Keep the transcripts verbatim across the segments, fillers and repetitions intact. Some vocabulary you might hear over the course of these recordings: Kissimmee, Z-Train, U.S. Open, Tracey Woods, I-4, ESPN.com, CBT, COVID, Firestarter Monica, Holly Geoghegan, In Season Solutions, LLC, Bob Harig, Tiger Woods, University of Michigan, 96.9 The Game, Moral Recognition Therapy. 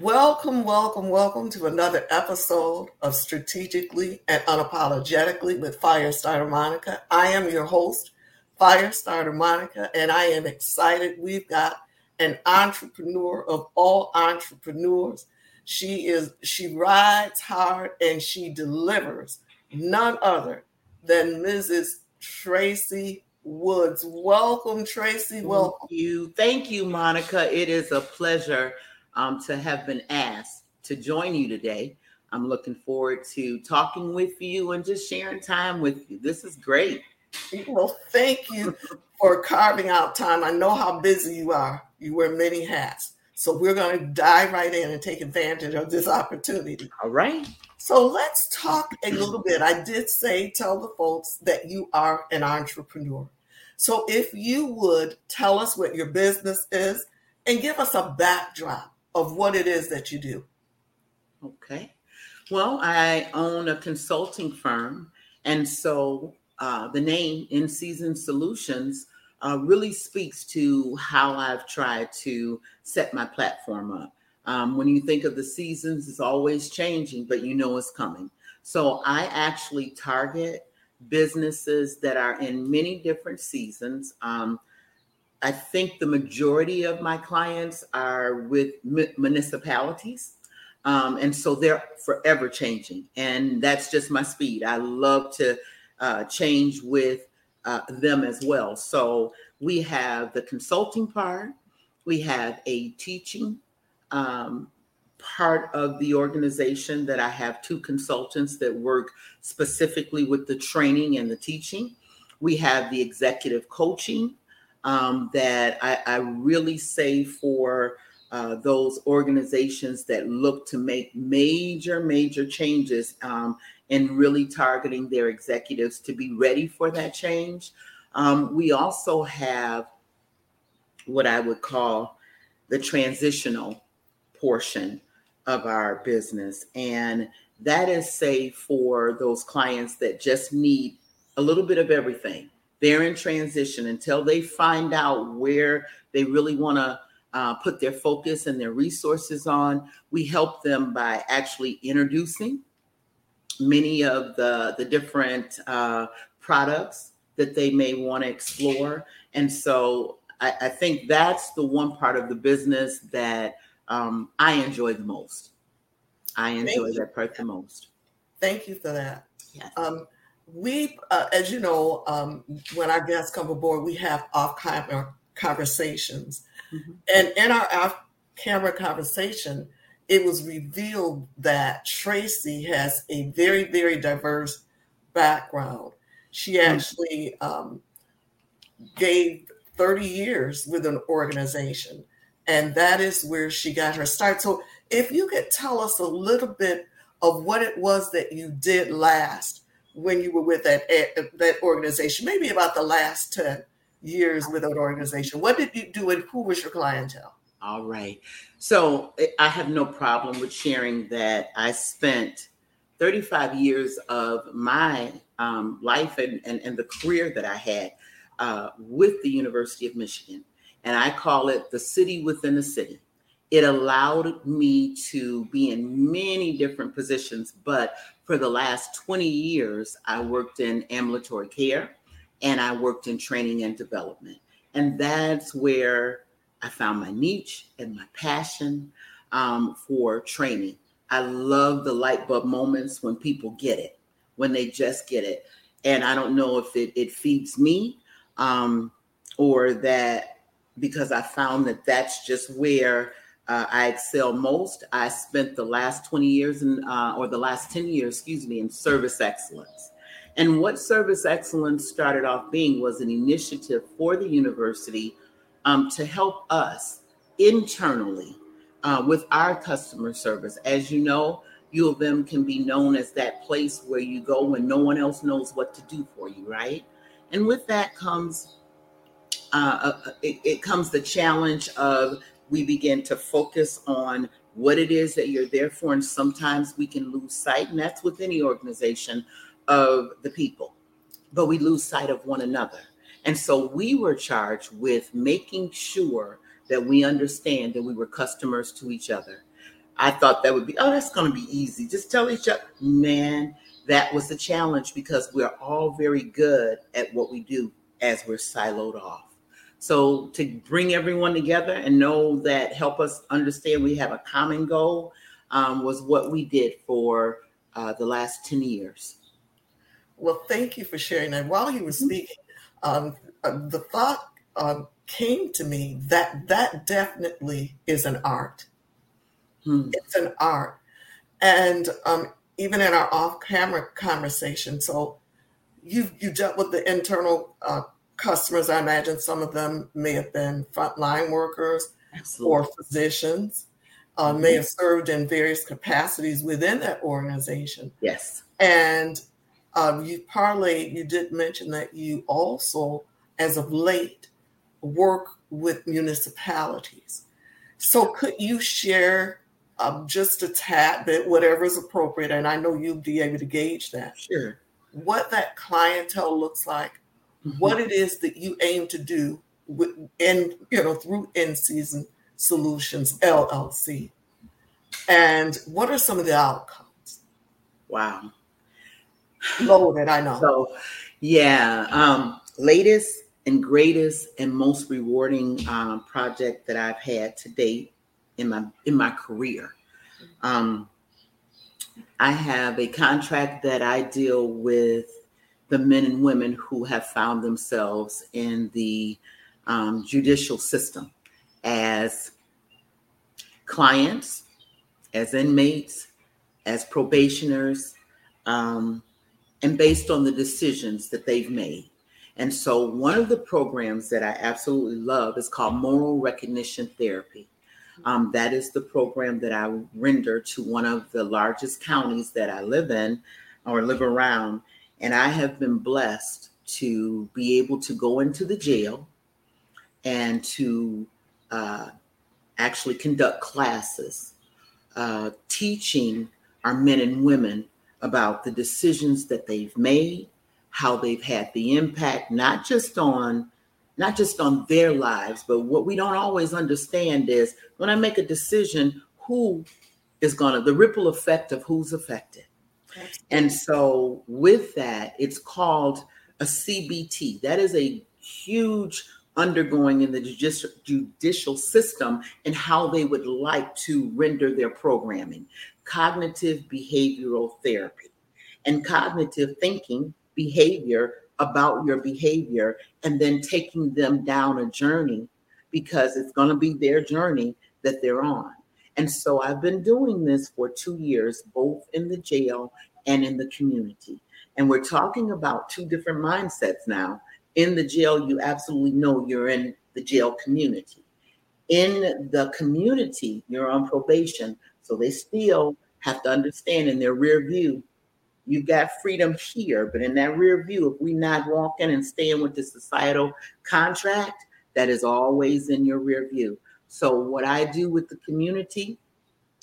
Welcome, welcome, welcome to another episode of Strategically and Unapologetically with Firestarter Monica. I am your host, Firestarter Monica, and I am excited. We've got an entrepreneur of all entrepreneurs. She is she rides hard and she delivers. None other than Missus Tracey Woods. Welcome, Tracey. Welcome. Thank you. Thank you, Monica. It is a pleasure um, to have been asked to join you today. I'm looking forward to talking with you and just sharing time with you. This is great. Well, thank you for carving out time. I know how busy you are. You wear many hats. So we're going to dive right in and take advantage of this opportunity. All right. So let's talk a little bit. I did say, tell the folks that you are an entrepreneur. So if you would tell us what your business is and give us a backdrop of what it is that you do. Okay. Well, I own a consulting firm. And so uh, the name In Season Solutions uh, really speaks to how I've tried to set my platform up. Um, when you think of the seasons, it's always changing, but you know it's coming. So I actually target businesses that are in many different seasons. Um, I think the majority of my clients are with m- municipalities. Um, and so they're forever changing. And that's just my speed. I love to uh, change with uh, them as well. So we have the consulting part. We have a teaching Um, part of the organization that I have two consultants that work specifically with the training and the teaching. We have the executive coaching um, that I, I really say for uh, those organizations that look to make major, major changes um, and really targeting their executives to be ready for that change. Um, we also have what I would call the transitional portion of our business. And that is, say, for those clients that just need a little bit of everything. They're in transition until they find out where they really want to uh, put their focus and their resources on. We help them by actually introducing many of the, the different uh, products that they may want to explore. And so I, I think that's the one part of the business that Um, I enjoy the most. I enjoy that part the most. Thank you for that. Yes. Um, we, uh, as you know, um, when our guests come aboard, we have off-camera conversations. Mm-hmm. And in our off-camera conversation, it was revealed that Tracey has a very, very diverse background. She actually um, gave thirty years with an organization. And that is where she got her start. So if you could tell us a little bit of what it was that you did last when you were with that, that organization, maybe about the last ten years with an organization. What did you do and who was your clientele? All right. So I have no problem with sharing that I spent thirty-five years of my um, life and, and, and the career that I had uh, with the University of Michigan. And I call it the city within the city. It allowed me to be in many different positions, but for the last twenty years, I worked in ambulatory care and I worked in training and development. And that's where I found my niche and my passion um, for training. I love the light bulb moments when people get it, when they just get it. And I don't know if it, it feeds me um, or that, because I found that that's just where uh, I excel most. I spent the last twenty years in, uh, or the last ten years, excuse me, in service excellence. And what service excellence started off being was an initiative for the university um, to help us internally uh, with our customer service. As you know, U of M can be known as that place where you go when no one else knows what to do for you, right? And with that comes Uh, it, it comes the challenge of we begin to focus on what it is that you're there for. And sometimes we can lose sight, and that's with any organization, of the people, but we lose sight of one another. And so we were charged with making sure that we understand that we were customers to each other. I thought that would be, oh, that's going to be easy. Just tell each other, man, that was the challenge, because we're all very good at what we do as we're siloed off. So to bring everyone together and know that, help us understand we have a common goal, um, was what we did for uh, the last ten years. Well, thank you for sharing that. While you were speaking, um, the thought um, came to me that that definitely is an art. Hmm. It's an art. And um, even in our off-camera conversation, so you you dealt with the internal uh, customers. I imagine some of them may have been frontline workers. Absolutely. Or physicians, uh, may have served in various capacities within that organization. Yes. And um, you parlayed, you did mention that you also, as of late, work with municipalities. So could you share um, just a tad bit, whatever is appropriate, and I know you'll be able to gauge that. Sure. What that clientele looks like, mm-hmm. what it is that you aim to do with, in, you know, through In Season Solutions, L L C, and what are some of the outcomes? Wow. Lower than I know. So, yeah, um, latest and greatest and most rewarding um, project that I've had to date in my in my career. Um, I have a contract that I deal with the men and women who have found themselves in the um, judicial system as clients, as inmates, as probationers, um, and based on the decisions that they've made. And so one of the programs that I absolutely love is called Moral Recognition Therapy. Um, that is the program that I render to one of the largest counties that I live in or live around. And I have been blessed to be able to go into the jail and to uh, actually conduct classes, uh, teaching our men and women about the decisions that they've made, how they've had the impact, not just on not just on their lives, but what we don't always understand is when I make a decision, who is gonna, the ripple effect of who's affected. And so with that, it's called a C B T. That is a huge undergoing in the judicial, judicial system and how they would like to render their programming. Cognitive behavioral therapy and cognitive thinking, behavior about your behavior, and then taking them down a journey, because it's going to be their journey that they're on. And so I've been doing this for two years, both in the jail and in the community. And we're talking about two different mindsets now. In the jail, you absolutely know you're in the jail community. In the community, you're on probation. So they still have to understand in their rear view, you've got freedom here. But in that rear view, if we're not walking and staying with the societal contract, that is always in your rear view. So what I do with the community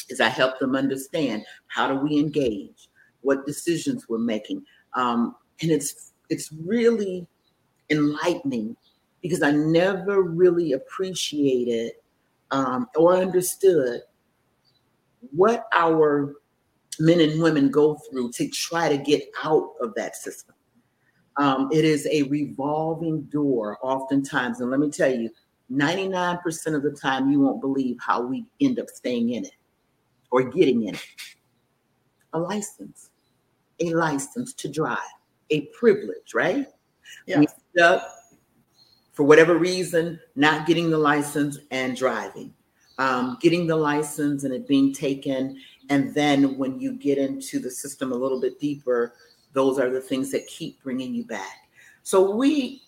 is I help them understand, how do we engage, what decisions we're making. Um, and it's it's really enlightening, because I never really appreciated um, or understood what our men and women go through to try to get out of that system. Um, it is a revolving door oftentimes. And let me tell you, ninety-nine percent of the time, you won't believe how we end up staying in it or getting in it. A license, a license to drive, a privilege, right? Yeah. We end up, for whatever reason, not getting the license and driving, um, getting the license and it being taken. And then when you get into the system a little bit deeper, those are the things that keep bringing you back. So we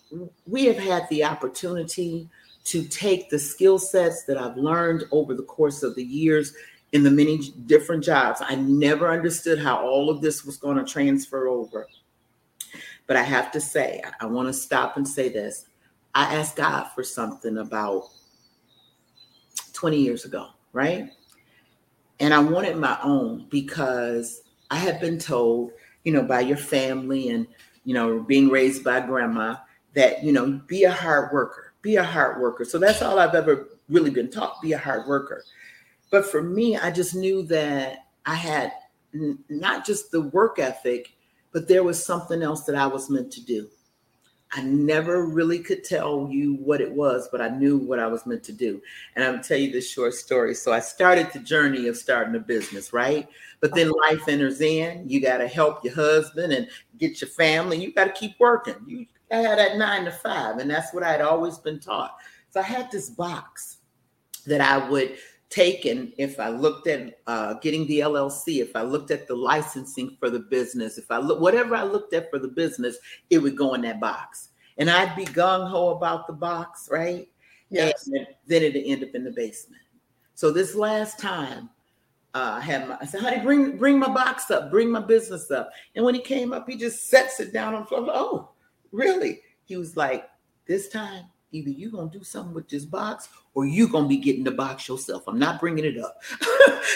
we have had the opportunity to take the skill sets that I've learned over the course of the years in the many different jobs. I never understood how all of this was going to transfer over. But I have to say, I want to stop and say this. I asked God for something about twenty years ago, right? And I wanted my own, because I had been told, you know, by your family and, you know, being raised by grandma that, you know, be a hard worker, be a hard worker. So that's all I've ever really been taught, be a hard worker. But for me, I just knew that I had n- not just the work ethic, but there was something else that I was meant to do. I never really could tell you what it was, but I knew what I was meant to do. And I'm going to tell you this short story. So I started the journey of starting a business, right? But then life enters in. You got to help your husband and get your family. You got to keep working. You had that nine to five, and that's what I had always been taught. So I had this box that I would take, and if I looked at uh, getting the L L C, if I looked at the licensing for the business, if I look, whatever I looked at for the business, it would go in that box. And I'd be gung-ho about the box, right? Yes. And then it'd end up in the basement. So this last time, uh, I had my, I said, honey, bring, bring my box up, bring my business up. And when he came up, he just sets it down on the floor. Oh, really? He was like, this time, either you're going to do something with this box or you're going to be getting the box yourself. I'm not bringing it up.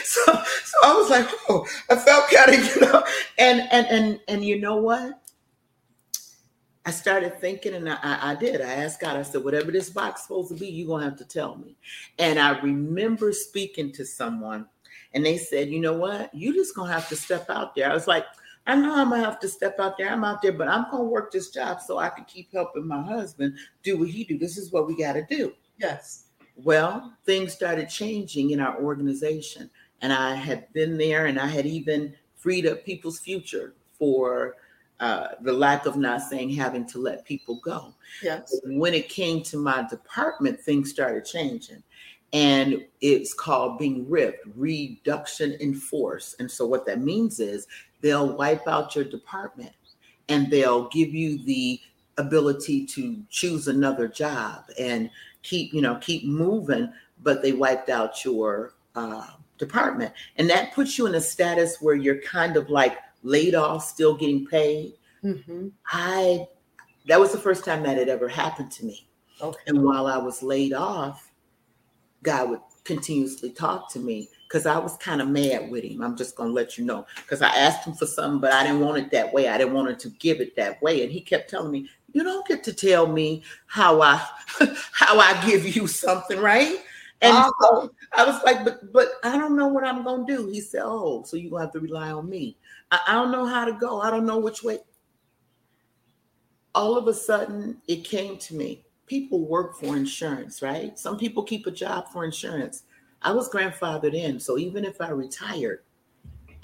so, so I was like, oh, I felt kind of, you know, and, and, and, and you know what? I started thinking, and I, I did. I asked God, I said, whatever this box is supposed to be, you're going to have to tell me. And I remember speaking to someone, and they said, you know what? You just going to have to step out there. I was like, I know I'm going to have to step out there. I'm out there, but I'm going to work this job so I can keep helping my husband do what he do. This is what we got to do. Yes. Well, things started changing in our organization, and I had been there, and I had even freed up people's future for uh, the lack of not saying having to let people go. Yes. But when it came to my department, things started changing. And it's called being ripped, reduction in force. And so what that means is they'll wipe out your department and they'll give you the ability to choose another job and keep, you know, keep moving, but they wiped out your uh, department. And that puts you in a status where you're kind of like laid off, still getting paid. Mm-hmm. I, that was the first time that had ever happened to me. Okay. And while I was laid off, God would continuously talk to me because I was kind of mad with him. I'm just going to let you know, because I asked him for something, but I didn't want it that way. I didn't want him to give it that way. And he kept telling me, you don't get to tell me how I how I give you something, right? And oh. so I was like, but but I don't know what I'm going to do. He said, oh, so you're going to have to rely on me. I, I don't know how to go. I don't know which way. All of a sudden, it came to me. People work for insurance, right? Some people keep a job for insurance. I was grandfathered in, so even if I retired,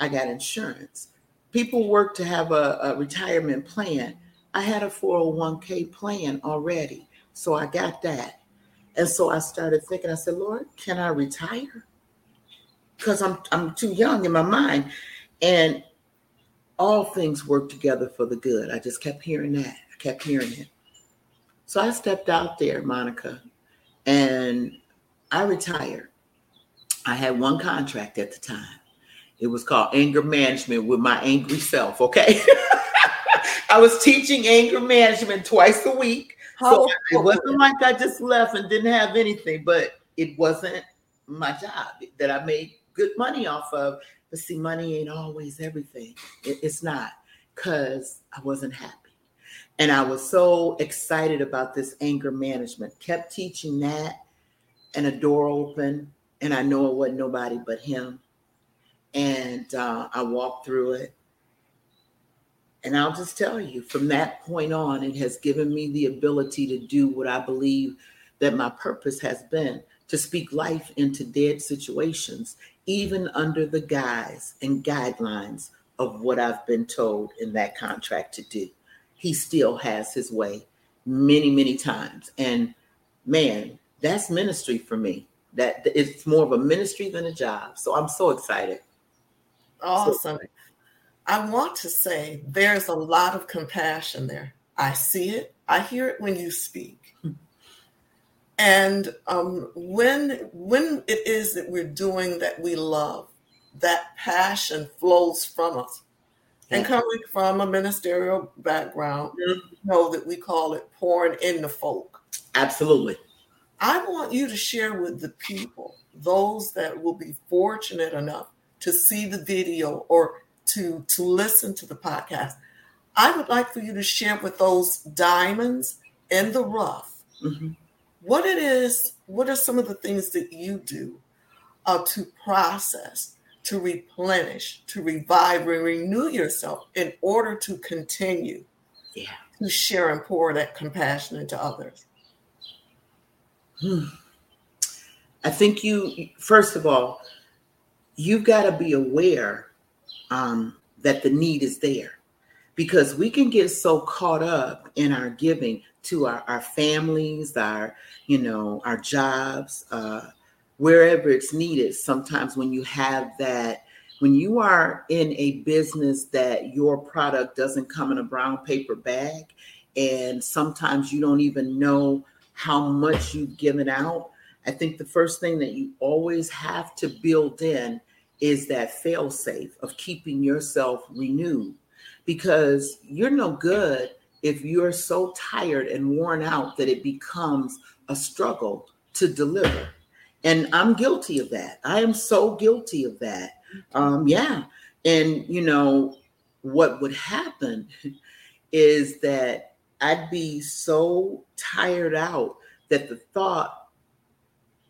I got insurance. People work to have a, a retirement plan. I had a four oh one k plan already, so I got that. And so I started thinking, I said, Lord, can I retire? Because I'm, I'm too young in my mind. And all things work together for the good. I just kept hearing that. I kept hearing it. So I stepped out there, Monica, and I retired. I had one contract at the time. It was called Anger Management with My Angry Self, okay? I was teaching anger management twice a week. How so it wasn't like I just left and didn't have anything, but it wasn't my job that I made good money off of. But see, money ain't always everything. It, it's not, because I wasn't happy. And I was so excited about this anger management, kept teaching that, and a door opened, and I know it wasn't nobody but him. And uh, I walked through it. And I'll just tell you, from that point on, it has given me the ability to do what I believe that my purpose has been, to speak life into dead situations, even under the guise and guidelines of what I've been told in that contract to do. He still has his way many, many times. And man, that's ministry for me. That it's more of a ministry than a job. So I'm so excited. Awesome. So excited. I want to say there's a lot of compassion there. I see it. I hear it when you speak. And um, when, when it is that we're doing that we love, that passion flows from us. And coming from a ministerial background, you know that we call it pouring in the folk. Absolutely. I want you to share with the people, those that will be fortunate enough to see the video or to, to listen to the podcast. I would like for you to share with those diamonds in the rough. Mm-hmm. What it is, what are some of the things that you do uh, to process, to replenish, to revive and renew yourself in order to continue yeah. to share and pour that compassion into others. Hmm. I think you, first of all, you've got to be aware um, that the need is there, because we can get so caught up in our giving to our, our families, our, you know, our jobs, uh, wherever it's needed. Sometimes when you have that, when you are in a business that your product doesn't come in a brown paper bag, and sometimes you don't even know how much you've given out, I think the first thing that you always have to build in is that fail-safe of keeping yourself renewed, because you're no good if you're so tired and worn out that it becomes a struggle to deliver. And I'm guilty of that. I am so guilty of that. Um, yeah. And, you know, what would happen is that I'd be so tired out that the thought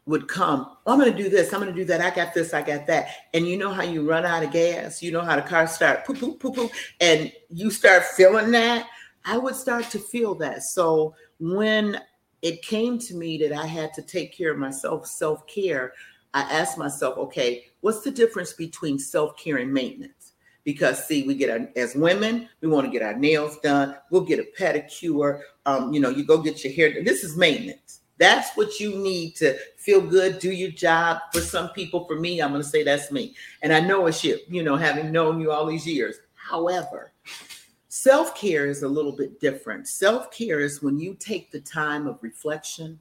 would come, oh, I'm going to do this, I'm going to do that, I got this, I got that. And you know how you run out of gas, you know how the car starts poop, poop, poop, poop, and you start feeling that. I would start to feel that. So when it came to me that I had to take care of myself, self-care, I asked myself, okay, what's the difference between self-care and maintenance? Because, see, we get our, as women, we want to get our nails done, we'll get a pedicure, um, you know, you go get your hair done. This is maintenance. That's what you need to feel good, do your job. For some people, for me, I'm going to say that's me. And I know it's you, you know, having known you all these years. However, self-care is a little bit different. Self-care is when you take the time of reflection,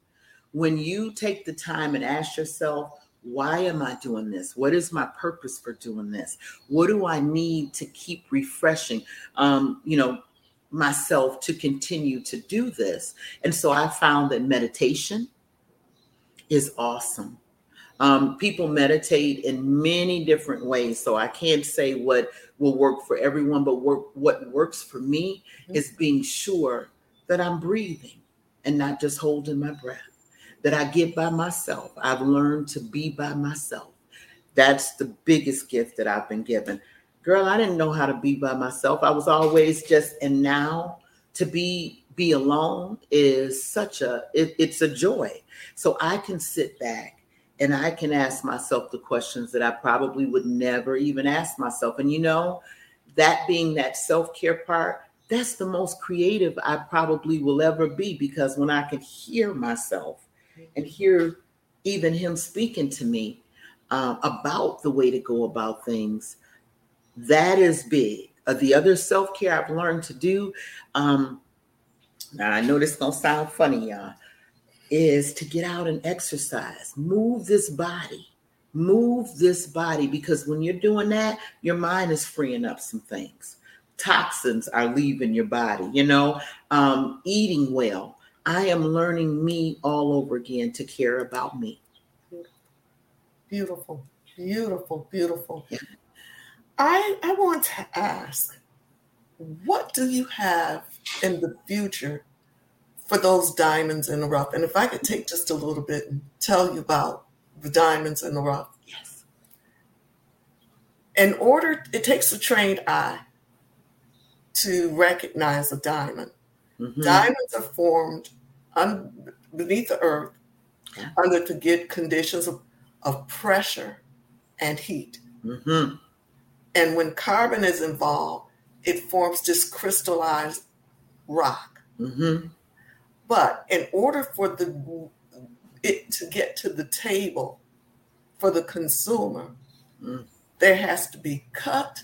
when you take the time and ask yourself, why am I doing this? What is my purpose for doing this? What do I need to keep refreshing? Um, you know, myself to continue to do this. And so I found that meditation is awesome. Um, people meditate in many different ways. So I can't say what will work for everyone, but work, what works for me mm-hmm. is being sure that I'm breathing and not just holding my breath, that I get by myself. I've learned to be by myself. That's the biggest gift that I've been given. Girl, I didn't know how to be by myself. I was always just, and now to be be alone is such a, it, it's a joy. So I can sit back and I can ask myself the questions that I probably would never even ask myself. And you know, that being that self-care part, that's the most creative I probably will ever be, because when I can hear myself and hear even him speaking to me uh, about the way to go about things, that is big. Uh, the other self-care I've learned to do, um, now I know this is going to sound funny, y'all, is to get out and exercise. Move this body. Move this body, because when you're doing that, your mind is freeing up some things. Toxins are leaving your body, you know, um, eating well. I am learning me all over again to care about me. Beautiful, beautiful, beautiful. Yeah. I, I want to ask, what do you have in the future for those diamonds in the rough? And if I could take just a little bit and tell you about the diamonds in the rough. Yes. In order, it takes a trained eye to recognize a diamond. Mm-hmm. Diamonds are formed un, beneath the earth yeah. under to get conditions of, of pressure and heat. Mm-hmm. And when carbon is involved, it forms this crystallized rock. Mm-hmm. But in order for the it to get to the table for the consumer, mm. there has to be cut,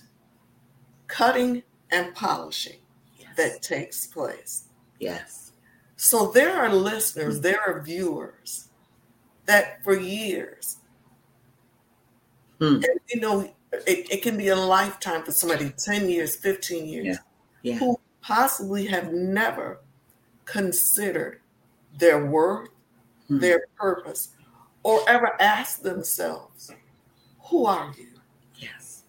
cutting, and polishing yes. that takes place. Yes. So there are listeners, mm-hmm. there are viewers that for years, mm. and you know, It, it can be a lifetime for somebody, ten years, fifteen years, yeah. Yeah. who possibly have never considered their worth, mm-hmm. their purpose, or ever asked themselves, who are you? Yes.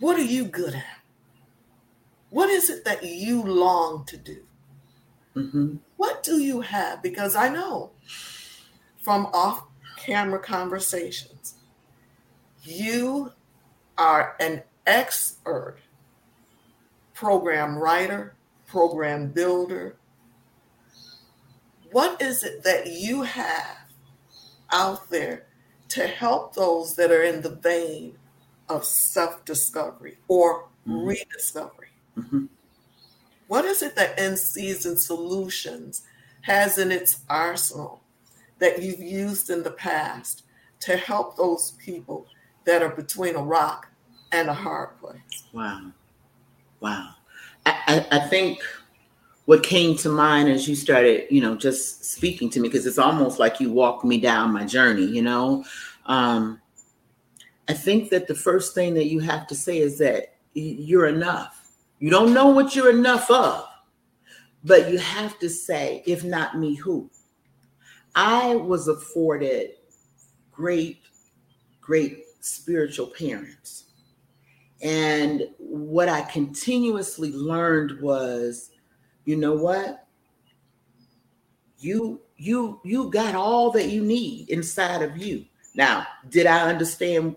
What are you good at? What is it that you long to do? Mm-hmm. What do you have? Because I know from off camera conversations. You are an expert program writer, program builder. What is it that you have out there to help those that are in the vein of self-discovery or mm-hmm. rediscovery? Mm-hmm. What is it that In Season Solutions has in its arsenal that you've used in the past to help those people that are between a rock and a hard place? Wow. Wow. I, I, I think what came to mind as you started, you know, just speaking to me, because it's almost like you walked me down my journey, you know. Um, I think that the first thing that you have to say is that you're enough. You don't know what you're enough of, but you have to say, if not me, who? I was afforded great, great spiritual parents. And what I continuously learned was, you know what? You you you got all that you need inside of you. Now, did I understand?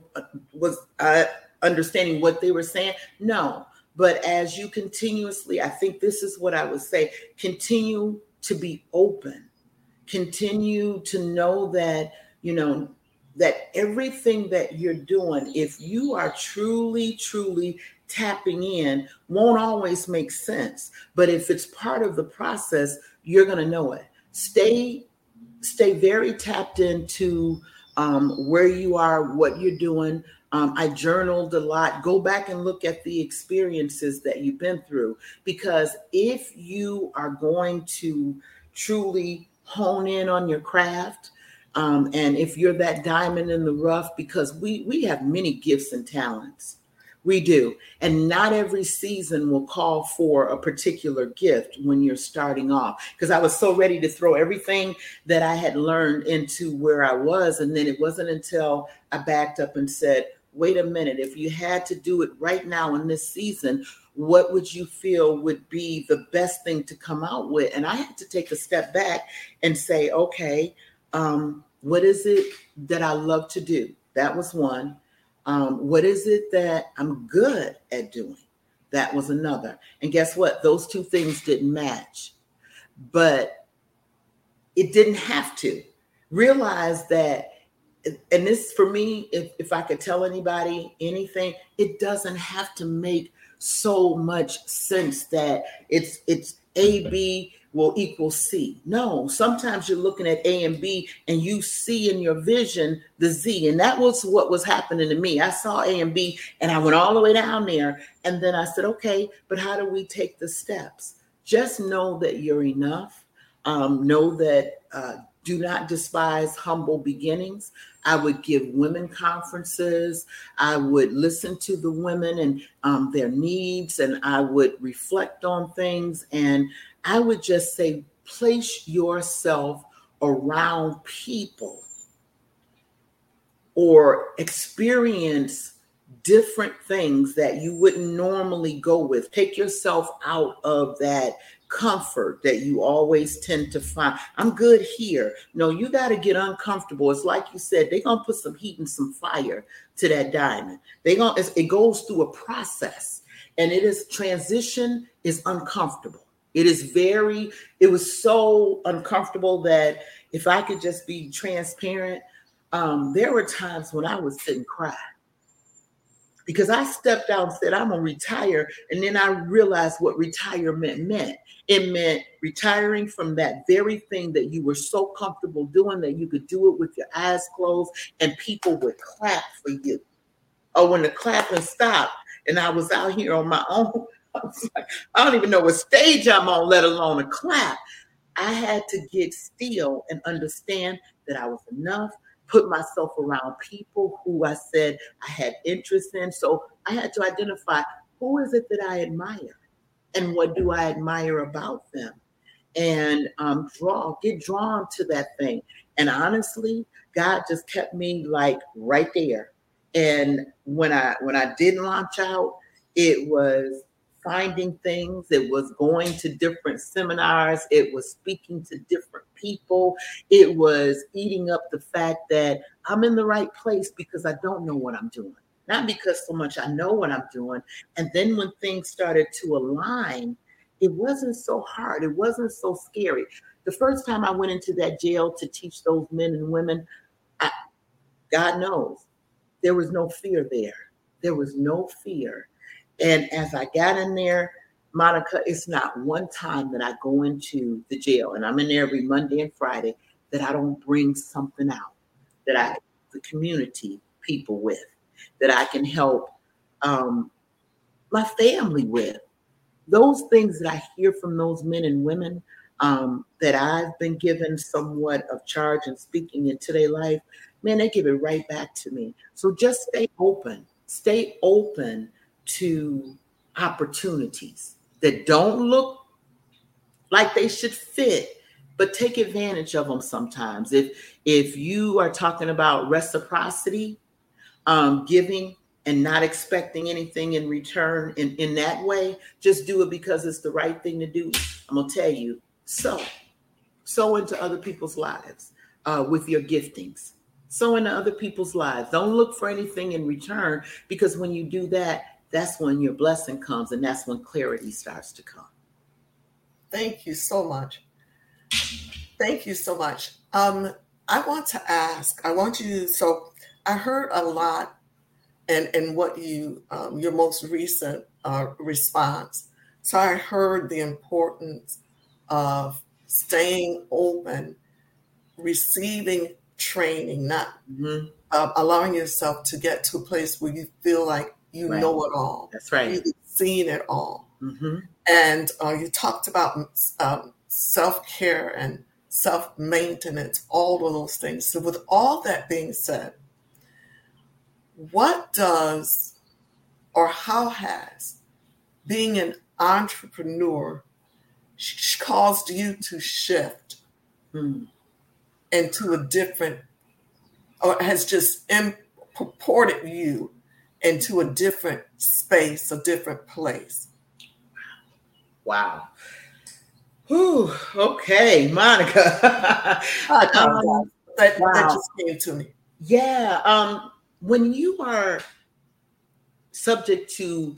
Was I understanding what they were saying? No. But as you continuously, I think this is what I would say: continue to be open. Continue to know that, you know, that everything that you're doing, if you are truly, truly tapping in, won't always make sense. But if it's part of the process, you're going to know it. Stay, stay very tapped into um, where you are, what you're doing. Um, I journaled a lot. Go back and look at the experiences that you've been through, because if you are going to truly hone in on your craft, Um, and if you're that diamond in the rough, because we, we have many gifts and talents, we do. And not every season will call for a particular gift when you're starting off, because I was so ready to throw everything that I had learned into where I was. And then it wasn't until I backed up and said, wait a minute, if you had to do it right now in this season, what would you feel would be the best thing to come out with? And I had to take a step back and say, okay, Um, what is it that I love to do? That was one. Um, what is it that I'm good at doing? That was another. And guess what? Those two things didn't match, but it didn't have to. Realize that, and this for me, if, if I could tell anybody anything, it doesn't have to make so much sense that it's, it's A, B, will equal C. No, sometimes you're looking at A and B and you see in your vision the Z. And that was what was happening to me. I saw A and B and I went all the way down there. And then I said, okay, but how do we take the steps? Just know that you're enough. Um, know that uh, do not despise humble beginnings. I would give women conferences. I would listen to the women and um, their needs. And I would reflect on things. And I would just say, place yourself around people or experience different things that you wouldn't normally go with. Take yourself out of that comfort that you always tend to find. I'm good here. No, you got to get uncomfortable. It's like you said, they're going to put some heat and some fire to that diamond. They're gonna, it goes through a process, and it is transition is uncomfortable. It is very, it was so uncomfortable that if I could just be transparent, um, there were times when I would sit and cry because I stepped out and said, I'm going to retire. And then I realized what retirement meant. It meant retiring from that very thing that you were so comfortable doing that you could do it with your eyes closed and people would clap for you. Oh, when the clapping stopped and I was out here on my own, I was like, I don't even know what stage I'm on, let alone a clap. I had to get still and understand that I was enough, put myself around people who I said I had interest in. So I had to identify, who is it that I admire and what do I admire about them? And um, draw, get drawn to that thing. And honestly, God just kept me like right there. And when I when I did launch out, it was finding things. It was going to different seminars. It was speaking to different people. It was eating up the fact that I'm in the right place because I don't know what I'm doing. Not because so much I know what I'm doing. And then when things started to align, it wasn't so hard. It wasn't so scary. The first time I went into that jail to teach those men and women, I, God knows, there was no fear there. There was no fear. And as I got in there, Monica, it's not one time that I go into the jail, and I'm in there every Monday and Friday, that I don't bring something out that I, the community people with, that I can help um, my family with. Those things that I hear from those men and women um, that I've been given somewhat of charge and speaking into their life, man, they give it right back to me. So just stay open. Stay open to opportunities that don't look like they should fit, but take advantage of them sometimes. If if you are talking about reciprocity, um, giving and not expecting anything in return in, in that way, just do it because it's the right thing to do. I'm going to tell you, sow. Sow into other people's lives uh, with your giftings. Sow into other people's lives. Don't look for anything in return, because when you do that, that's when your blessing comes, and that's when clarity starts to come. Thank you so much. Thank you so much. Um, I want to ask, I want you, so I heard a lot in, in what you, um, your most recent uh, response. So I heard the importance of staying open, receiving training, not mm-hmm. uh, allowing yourself to get to a place where you feel like you right. know it all. That's right. You've seen it all. Mm-hmm. And uh, you talked about um, self-care and self-maintenance, all of those things. So with all that being said, what does or how has being an entrepreneur sh- caused you to shift mm. into a different, or has just imp- purported you into a different space, a different place? Wow. Whew, okay, Monica. um, that, wow. that just came to me. Yeah. Um, when you are subject to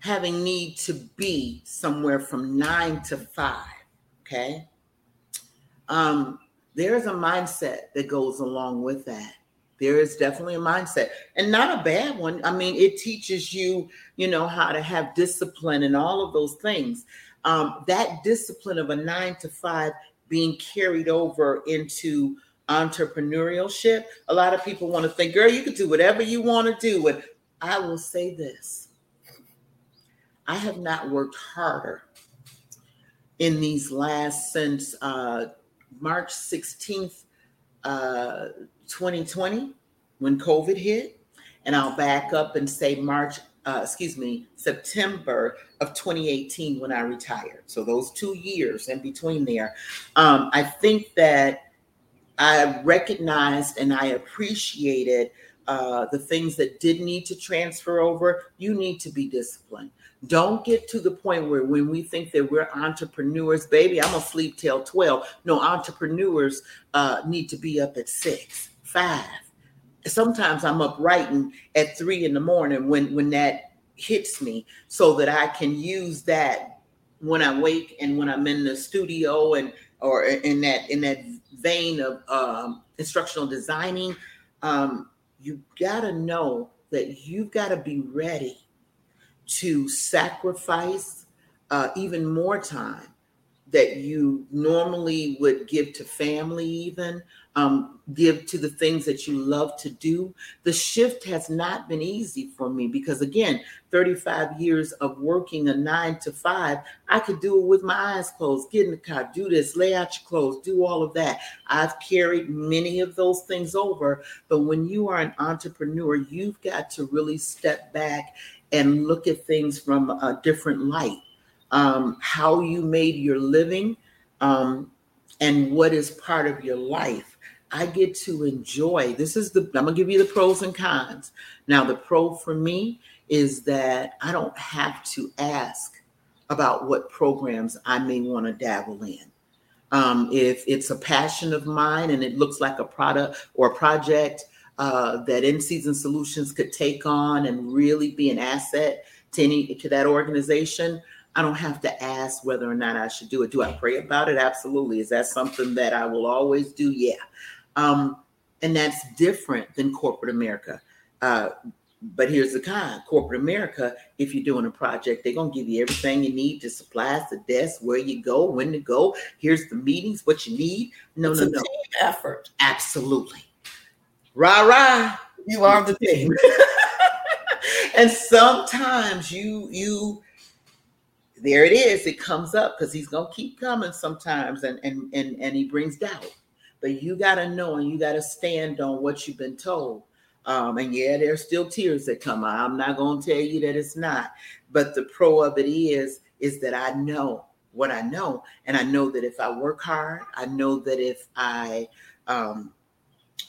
having need to be somewhere from nine to five, okay, um, there's a mindset that goes along with that. There is definitely a mindset, and not a bad one. I mean, it teaches you, you know, how to have discipline and all of those things. Um, that discipline of a nine to five being carried over into entrepreneurship. A lot of people want to think, girl, you can do whatever you want to do. And I will say this. I have not worked harder in these last since uh, March sixteenth, uh, twenty twenty, when COVID hit, and I'll back up and say March, uh, excuse me, September of twenty eighteen, when I retired. So those two years in between there, um, I think that I recognized and I appreciated uh, the things that did need to transfer over. You need to be disciplined. Don't get to the point where when we think that we're entrepreneurs, baby, I'm going to sleep till twelve. No, entrepreneurs uh, need to be up at six. Five. Sometimes I'm up writing at three in the morning when, when that hits me, so that I can use that when I wake and when I'm in the studio and or in that in that vein of um, instructional designing. Um, you gotta know that you've gotta be ready to sacrifice uh, even more time that you normally would give to family, even um, give to the things that you love to do. The shift has not been easy for me because, again, thirty-five years of working a nine to five, I could do it with my eyes closed, get in the car, do this, lay out your clothes, do all of that. I've carried many of those things over. But when you are an entrepreneur, you've got to really step back and look at things from a different light. Um, how you made your living, um, and what is part of your life. I get to enjoy. This is the, I'm going to give you the pros and cons. Now, the pro for me is that I don't have to ask about what programs I may want to dabble in. Um, if it's a passion of mine and it looks like a product or a project uh, that In Season Solutions could take on and really be an asset to any to that organization, I don't have to ask whether or not I should do it. Do I pray about it? Absolutely. Is that something that I will always do? Yeah. Um, and that's different than corporate America. Uh, but here's the con. Corporate America, if you're doing a project, they're going to give you everything you need, the supplies, the desk, where you go, when to go. Here's the meetings, what you need. No, it's no, a no. Team effort. Absolutely. Rah, rah. You are the team. And sometimes you, you, there it is. It comes up because he's going to keep coming sometimes and, and, and, and he brings doubt. But you got to know and you got to stand on what you've been told. Um, and yeah, there's still tears that come out. I'm not going to tell you that it's not. But the pro of it is, is that I know what I know. And I know that if I work hard, I know that if I um,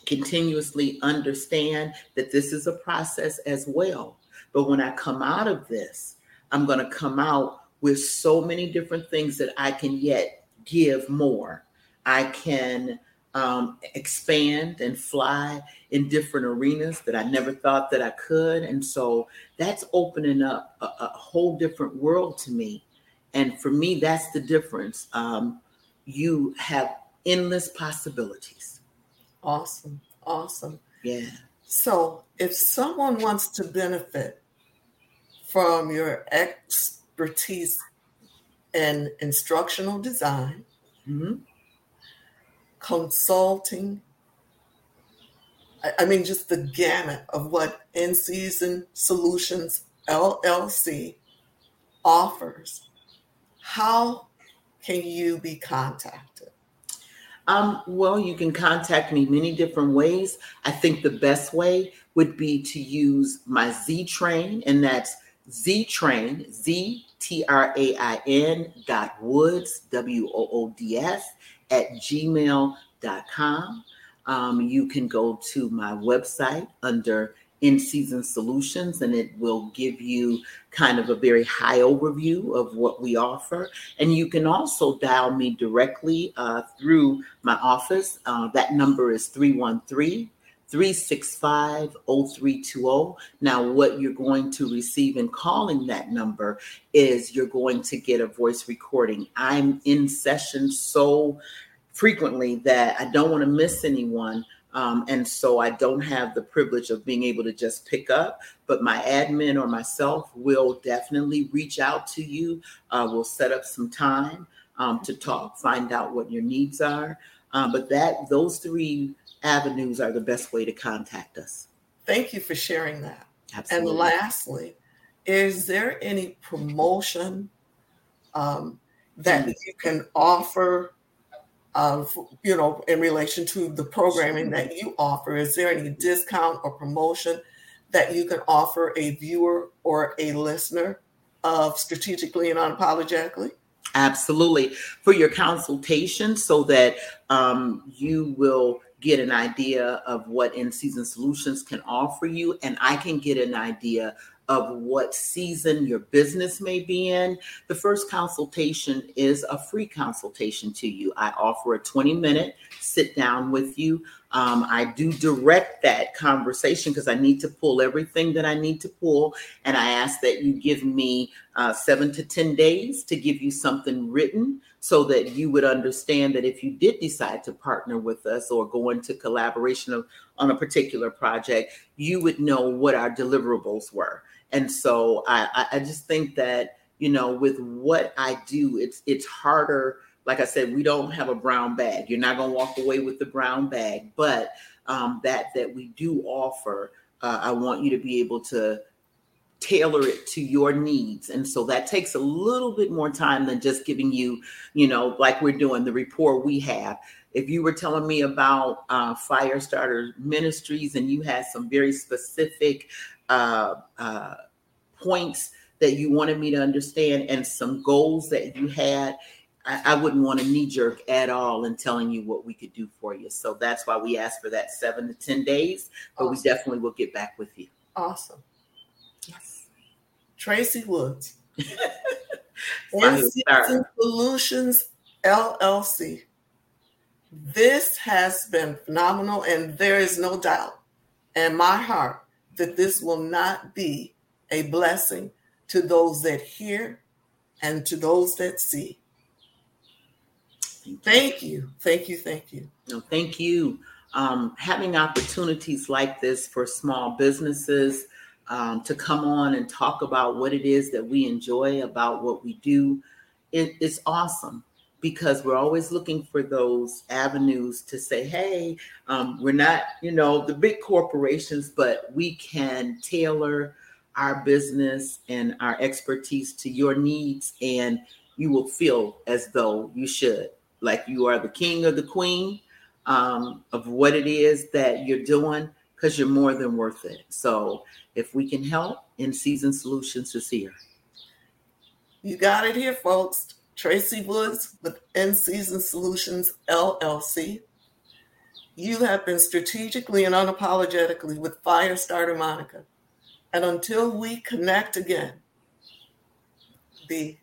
continuously understand that this is a process as well. But when I come out of this, I'm going to come out with so many different things that I can yet give more. I can um, expand and fly in different arenas that I never thought that I could. And so that's opening up a, a whole different world to me. And for me, that's the difference. Um, you have endless possibilities. Awesome. Awesome. Yeah. So if someone wants to benefit from your expertise in instructional design, mm-hmm. consulting, I mean, just the gamut of what In Season Solutions L L C offers, how can you be contacted? Um, well, you can contact me many different ways. I think the best way would be to use my Z Train, and that's Z-Train, Z T R A I N dot Woods, W O O D S, at gmail dot com. Um, you can go to my website under In Season Solutions, and it will give you kind of a very high overview of what we offer. And you can also dial me directly uh, through my office. Uh, that number is three one three, three six five, zero three two zero. Now, what you're going to receive in calling that number is you're going to get a voice recording. I'm in session so frequently that I don't want to miss anyone. Um, and so I don't have the privilege of being able to just pick up, but my admin or myself will definitely reach out to you. Uh, we'll set up some time um, to talk, find out what your needs are. Uh, but that those three avenues are the best way to contact us. Thank you for sharing that. Absolutely. And lastly, is there any promotion um, that mm-hmm. you can offer, of, you know, in relation to the programming that you offer? Is there any discount or promotion that you can offer a viewer or a listener of Strategically and Unapologetically? Absolutely. For your consultation, so that um, you will get an idea of what In Season Solutions can offer you, and I can get an idea of what season your business may be in. The first consultation is a free consultation to you. I offer a twenty minute sit down with you. Um, I do direct that conversation because I need to pull everything that I need to pull. And I ask that you give me uh, seven to ten days to give you something written so that you would understand that if you did decide to partner with us or go into collaboration of, on a particular project, you would know what our deliverables were. And so I, I just think that, you know, with what I do, it's it's harder. Like I said, we don't have a brown bag. You're not going to walk away with the brown bag. But um, that that we do offer, uh, I want you to be able to tailor it to your needs. And so that takes a little bit more time than just giving you, you know, like we're doing the rapport we have. If you were telling me about uh, Firestarter Ministries and you had some very specific uh, uh, points that you wanted me to understand and some goals that you had, I, I wouldn't want to knee jerk at all in telling you what we could do for you. So that's why we asked for that seven to ten days, but awesome. We definitely will get back with you. Awesome. Yes. Tracey Woods. In Season Solutions L L C. this has been phenomenal, and there is no doubt in my heart that this will not be a blessing to those that hear and to those that see. Thank you. Thank you. Thank you. No, thank you. Um, having opportunities like this for small businesses um, to come on and talk about what it is that we enjoy about what we do, it, it's awesome, because we're always looking for those avenues to say, hey, um, we're not, you know, the big corporations, but we can tailor our business and our expertise to your needs, and you will feel as though you should, like you are the king or the queen um, of what it is that you're doing, because you're more than worth it. So if we can help, In Season Solutions is here. You got it here, folks. Tracey Woods with In Season Solutions, L L C. You have been strategically and unapologetically with Firestarter Monica. And until we connect again, be